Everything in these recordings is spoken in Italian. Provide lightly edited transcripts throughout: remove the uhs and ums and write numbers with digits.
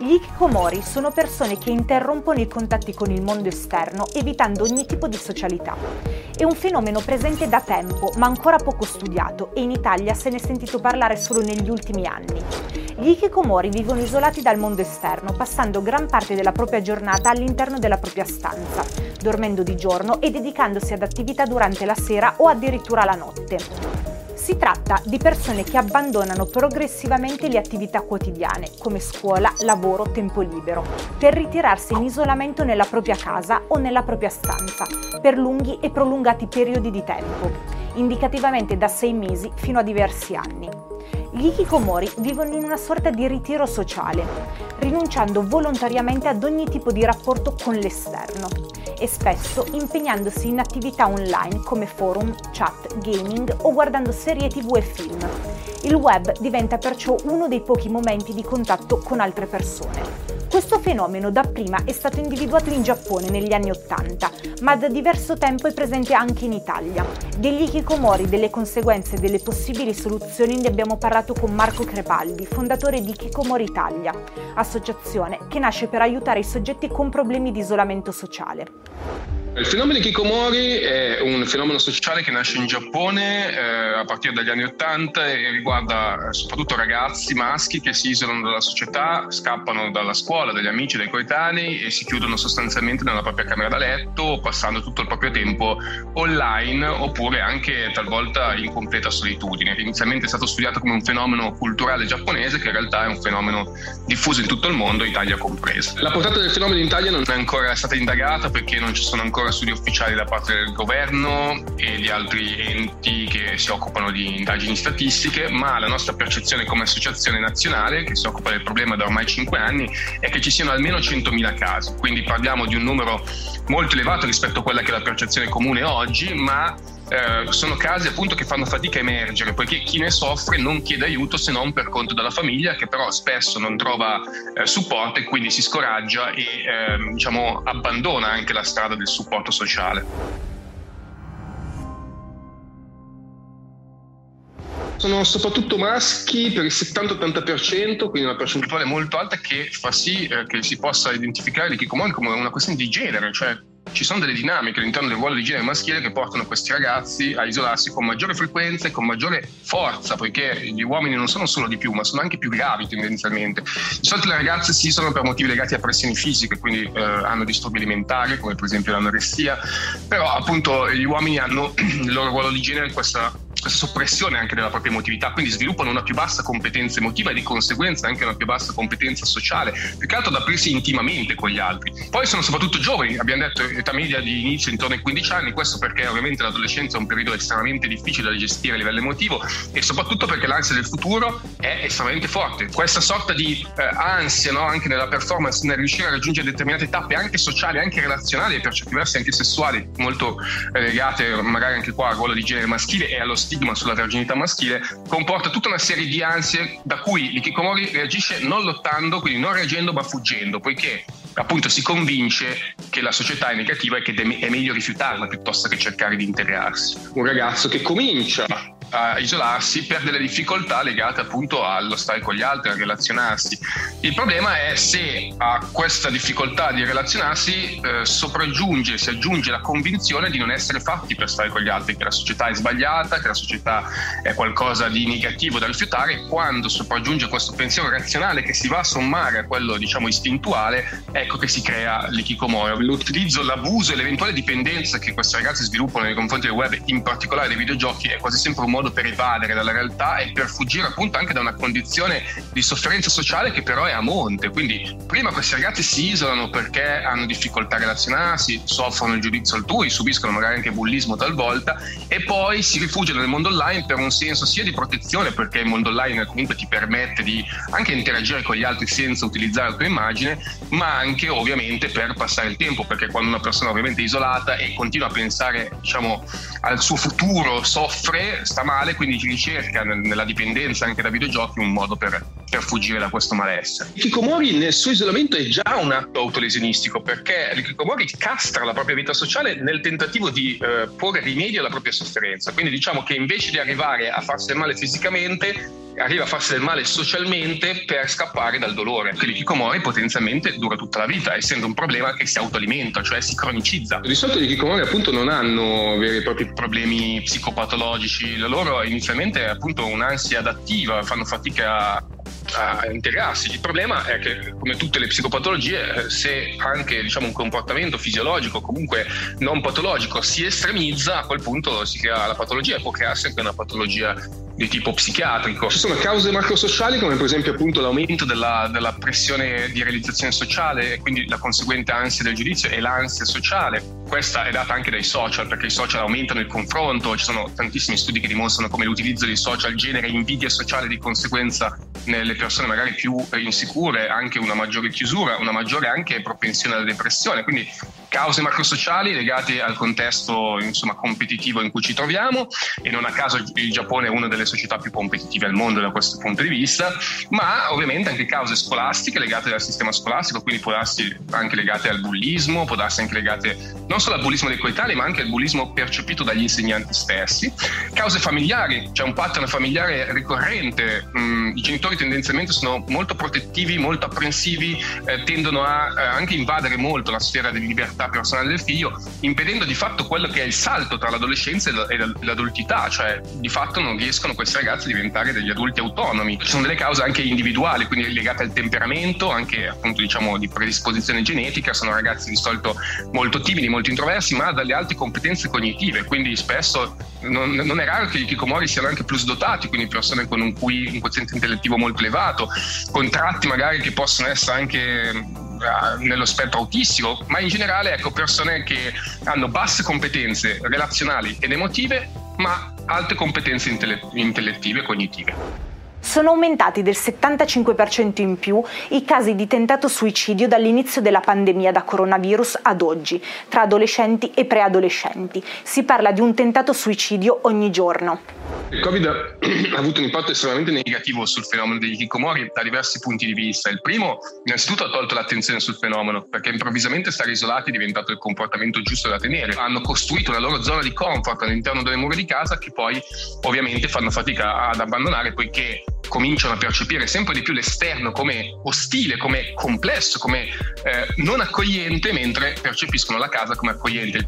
Gli hikikomori sono persone che interrompono i contatti con il mondo esterno, evitando ogni tipo di socialità. È un fenomeno presente da tempo, ma ancora poco studiato, e in Italia se ne è sentito parlare solo negli ultimi anni. Gli hikikomori vivono isolati dal mondo esterno, passando gran parte della propria giornata all'interno della propria stanza, dormendo di giorno e dedicandosi ad attività durante la sera o addirittura la notte. Si tratta di persone che abbandonano progressivamente le attività quotidiane, come scuola, lavoro, tempo libero, per ritirarsi in isolamento nella propria casa o nella propria stanza, per lunghi e prolungati periodi di tempo, indicativamente da 6 mesi fino a diversi anni. Gli hikikomori vivono in una sorta di ritiro sociale, rinunciando volontariamente ad ogni tipo di rapporto con l'esterno e spesso impegnandosi in attività online come forum, chat, gaming o guardando serie TV e film. Il web diventa perciò uno dei pochi momenti di contatto con altre persone. Questo fenomeno dapprima è stato individuato in Giappone negli anni '80, ma da diverso tempo è presente anche in Italia. Degli hikikomori, delle conseguenze e delle possibili soluzioni ne abbiamo parlato con Marco Crepaldi, fondatore di Hikikomori Italia, associazione che nasce per aiutare i soggetti con problemi di isolamento sociale. Il fenomeno di hikikomori è un fenomeno sociale che nasce in Giappone a partire dagli anni '80 e riguarda soprattutto ragazzi maschi che si isolano dalla società, scappano dalla scuola, dagli amici, dai coetanei e si chiudono sostanzialmente nella propria camera da letto, passando tutto il proprio tempo online oppure anche talvolta in completa solitudine. Inizialmente è stato studiato come un fenomeno culturale giapponese che in realtà è un fenomeno diffuso in tutto il mondo, Italia compresa. La portata del fenomeno in Italia non è ancora stata indagata perché non ci sono ancora studi ufficiali da parte del governo e di altri enti che si occupano di indagini statistiche, ma la nostra percezione come associazione nazionale che si occupa del problema da ormai 5 anni è che ci siano almeno 100.000 casi, quindi parliamo di un numero molto elevato rispetto a quella che è la percezione comune oggi, ma sono casi appunto che fanno fatica a emergere poiché chi ne soffre non chiede aiuto se non per conto della famiglia, che però spesso non trova supporto e quindi si scoraggia e diciamo abbandona anche la strada del supporto sociale. Sono soprattutto maschi per il 70-80%, quindi una percentuale molto alta che fa sì che si possa identificare l'hikikomori come una questione di genere, cioè ci sono delle dinamiche all'interno del ruolo di genere maschile che portano questi ragazzi a isolarsi con maggiore frequenza e con maggiore forza, poiché gli uomini non sono solo di più, ma sono anche più gravi tendenzialmente. Di solito le ragazze si isolano per motivi legati a pressioni fisiche, quindi hanno disturbi alimentari, come per esempio l'anoressia, però appunto gli uomini hanno il loro ruolo di genere questa soppressione anche della propria emotività, quindi sviluppano una più bassa competenza emotiva e di conseguenza anche una più bassa competenza sociale, più che altro ad aprirsi intimamente con gli altri. Poi sono soprattutto giovani, abbiamo detto età media di inizio intorno ai 15 anni, questo perché ovviamente l'adolescenza è un periodo estremamente difficile da gestire a livello emotivo e soprattutto perché l'ansia del futuro è estremamente forte. Questa sorta di ansia, no? Anche nella performance, nel riuscire a raggiungere determinate tappe anche sociali, anche relazionali e per certi versi anche sessuali, molto legate magari anche qua al ruolo di genere maschile e allo stigma sulla verginità maschile, comporta tutta una serie di ansie da cui l'hikikomori reagisce non lottando, quindi non reagendo ma fuggendo, poiché appunto si convince che la società è negativa e che è meglio rifiutarla piuttosto che cercare di integrarsi. Un ragazzo che comincia a isolarsi per delle difficoltà legate appunto allo stare con gli altri, a relazionarsi. Il problema è se a questa difficoltà di relazionarsi si aggiunge la convinzione di non essere fatti per stare con gli altri, che la società è sbagliata, che la società è qualcosa di negativo da rifiutare. Quando sopraggiunge questo pensiero razionale che si va a sommare a quello diciamo istintuale, ecco che si crea l'hikikomori. L'utilizzo, l'abuso e l'eventuale dipendenza che questi ragazzi sviluppano nei confronti del web, in particolare dei videogiochi, è quasi sempre un modo per evadere dalla realtà e per fuggire appunto anche da una condizione di sofferenza sociale che però è a monte. Quindi prima questi ragazzi si isolano perché hanno difficoltà a relazionarsi, soffrono il giudizio altrui, subiscono magari anche bullismo talvolta e poi si rifugiano nel mondo online per un senso sia di protezione, perché il mondo online comunque ti permette di anche interagire con gli altri senza utilizzare la tua immagine, ma anche ovviamente per passare il tempo, perché quando una persona ovviamente è isolata e continua a pensare diciamo al suo futuro, soffre, sta male, quindi ricerca nella dipendenza anche da videogiochi un modo per fuggire da questo malessere. L'hikikomori nel suo isolamento è già un atto autolesionistico, perché l'hikikomori castra la propria vita sociale nel tentativo di porre rimedio alla propria sofferenza. Quindi diciamo che invece di arrivare a farsi male fisicamente arriva a farsi del male socialmente per scappare dal dolore. Che l'ikikomori potenzialmente dura tutta la vita, essendo un problema che si autoalimenta, cioè si cronicizza. Di solito gli hikikomori appunto non hanno veri e propri problemi psicopatologici, la loro inizialmente è appunto un'ansia adattiva, fanno fatica a integrarsi. Il problema è che, come tutte le psicopatologie, se anche un comportamento fisiologico comunque non patologico si estremizza, a quel punto si crea la patologia e può crearsi anche una patologia di tipo psichiatrico. Ci sono cause macrosociali come per esempio appunto l'aumento della pressione di realizzazione sociale e quindi la conseguente ansia del giudizio e l'ansia sociale. Questa è data anche dai social, perché i social aumentano il confronto, ci sono tantissimi studi che dimostrano come l'utilizzo dei social genera invidia sociale, di conseguenza nelle persone magari più insicure anche una maggiore chiusura, una maggiore anche propensione alla depressione. Quindi cause macrosociali legate al contesto competitivo in cui ci troviamo, e non a caso il Giappone è una delle società più competitive al mondo da questo punto di vista, ma ovviamente anche cause scolastiche legate al sistema scolastico, quindi può darsi anche legate al bullismo, può darsi anche legate non solo al bullismo dei coetanei ma anche al bullismo percepito dagli insegnanti stessi. Cause familiari, c'è un pattern familiare ricorrente, i genitori tendenzialmente sono molto protettivi, molto apprensivi, tendono a anche invadere molto la sfera di libertà personale del figlio, impedendo di fatto quello che è il salto tra l'adolescenza e l'adultità, cioè di fatto non riescono questi ragazzi a diventare degli adulti autonomi. Ci sono delle cause anche individuali, quindi legate al temperamento, anche appunto di predisposizione genetica. Sono ragazzi di solito molto timidi, molto introversi, ma dalle alte competenze cognitive, quindi spesso non è raro che gli hikikomori siano anche plus dotati, quindi persone con un quoziente intellettivo molto elevato, con tratti magari che possono essere anche nello spettro autistico, ma in generale persone che hanno basse competenze relazionali ed emotive ma alte competenze intellettive e cognitive. Sono aumentati del 75% in più i casi di tentato suicidio dall'inizio della pandemia da coronavirus ad oggi, tra adolescenti e preadolescenti. Si parla di un tentato suicidio ogni giorno. Il Covid ha avuto un impatto estremamente negativo sul fenomeno degli hikikomori da diversi punti di vista. Il primo, innanzitutto, ha tolto l'attenzione sul fenomeno, perché improvvisamente stare isolati è diventato il comportamento giusto da tenere. Hanno costruito la loro zona di comfort all'interno delle mura di casa, che poi ovviamente fanno fatica ad abbandonare, poiché cominciano a percepire sempre di più l'esterno come ostile, come complesso, come non accogliente, mentre percepiscono la casa come accogliente.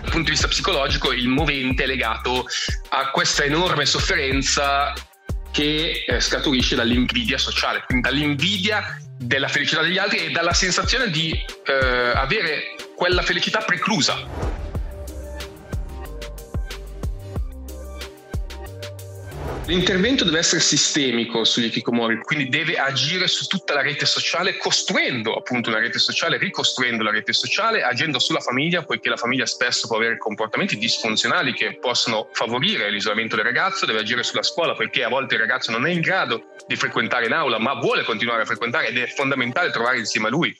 Dal punto di vista psicologico, il movente è legato a questa enorme sofferenza che scaturisce dall'invidia sociale, quindi dall'invidia della felicità degli altri e dalla sensazione di avere quella felicità preclusa. L'intervento deve essere sistemico sugli hikikomori, quindi deve agire su tutta la rete sociale, costruendo appunto una rete sociale, ricostruendo la rete sociale, agendo sulla famiglia, poiché la famiglia spesso può avere comportamenti disfunzionali che possono favorire l'isolamento del ragazzo. Deve agire sulla scuola, poiché a volte il ragazzo non è in grado di frequentare in aula ma vuole continuare a frequentare, ed è fondamentale trovare insieme a lui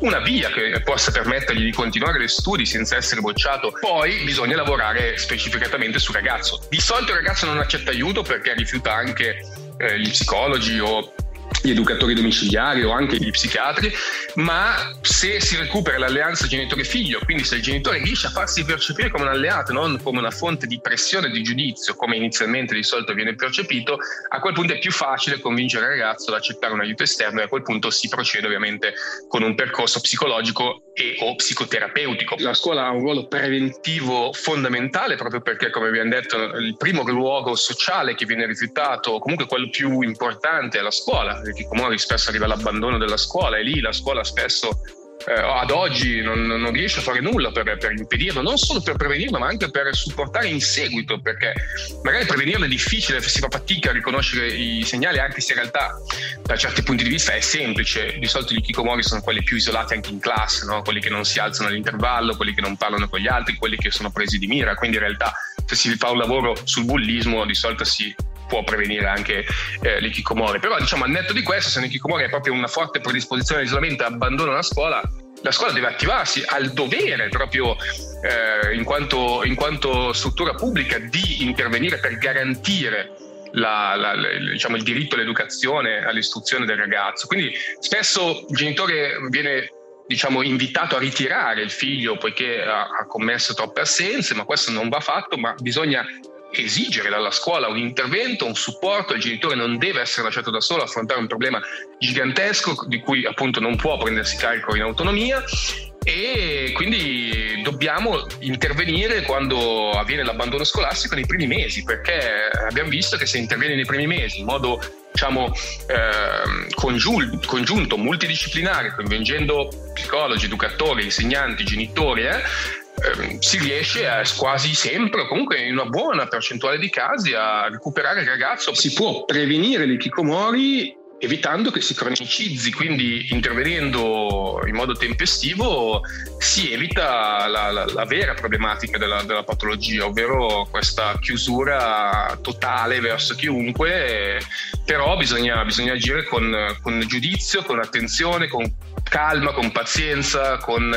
una via che possa permettergli di continuare gli studi senza essere bocciato. Poi bisogna lavorare specificatamente sul ragazzo. Di solito il ragazzo non accetta aiuto, perché rifiuta anche gli psicologi o gli educatori domiciliari o anche gli psichiatri, ma se si recupera l'alleanza genitore-figlio, quindi se il genitore riesce a farsi percepire come un alleato, non come una fonte di pressione e di giudizio, come inizialmente di solito viene percepito, a quel punto è più facile convincere il ragazzo ad accettare un aiuto esterno, e a quel punto si procede ovviamente con un percorso psicologico e o psicoterapeutico. La scuola ha un ruolo preventivo fondamentale, proprio perché, come abbiamo detto, il primo luogo sociale che viene rifiutato, comunque quello più importante, è la scuola. Perché comunque spesso arriva l'abbandono della scuola, e lì la scuola spesso ad oggi non riesce a fare nulla per impedirlo, non solo per prevenirlo ma anche per supportare in seguito, perché magari prevenirlo è difficile, si fa fatica a riconoscere i segnali, anche se in realtà da certi punti di vista è semplice. Di solito gli hikikomori sono quelli più isolati anche in classe, no? Quelli che non si alzano all'intervallo, quelli che non parlano con gli altri, quelli che sono presi di mira. Quindi in realtà, se si fa un lavoro sul bullismo, di solito si può prevenire anche l'ikikomori. Però al netto di questo, se l'ikikomori è proprio una forte predisposizione all'isolamento e abbandona la scuola deve attivarsi, al dovere proprio in quanto struttura pubblica di intervenire per garantire il diritto all'educazione, all'istruzione del ragazzo. Quindi spesso il genitore viene diciamo, invitato a ritirare il figlio poiché ha commesso troppe assenze, ma questo non va fatto, ma bisogna esigere dalla scuola un intervento, un supporto. Il genitore non deve essere lasciato da solo a affrontare un problema gigantesco di cui appunto non può prendersi carico in autonomia, e quindi dobbiamo intervenire quando avviene l'abbandono scolastico nei primi mesi, perché abbiamo visto che se interviene nei primi mesi in modo congiunto, multidisciplinare, coinvolgendo psicologi, educatori, insegnanti, genitori, si riesce quasi sempre, comunque in una buona percentuale di casi, a recuperare il ragazzo. Si può prevenire l'ikikomori evitando che si cronicizzi, quindi intervenendo in modo tempestivo si evita la vera problematica della patologia, ovvero questa chiusura totale verso chiunque. Però bisogna agire con giudizio, con attenzione, con calma, con pazienza, con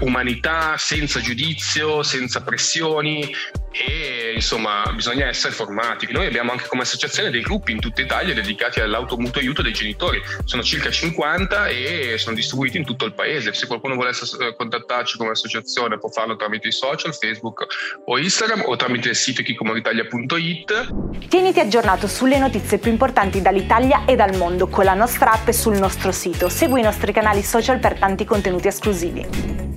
umanità, senza giudizio, senza pressioni, e insomma bisogna essere formati. Noi abbiamo anche come associazione dei gruppi in tutta Italia dedicati all'automutuo aiuto dei genitori, sono circa 50 e sono distribuiti in tutto il paese. Se qualcuno volesse contattarci come associazione può farlo tramite i social, Facebook o Instagram, o tramite il sito hikikomoritalia.it. Tieniti aggiornato sulle notizie più importanti dall'Italia e dal mondo con la nostra app e sul nostro sito. Segui i nostri canali social per tanti contenuti esclusivi.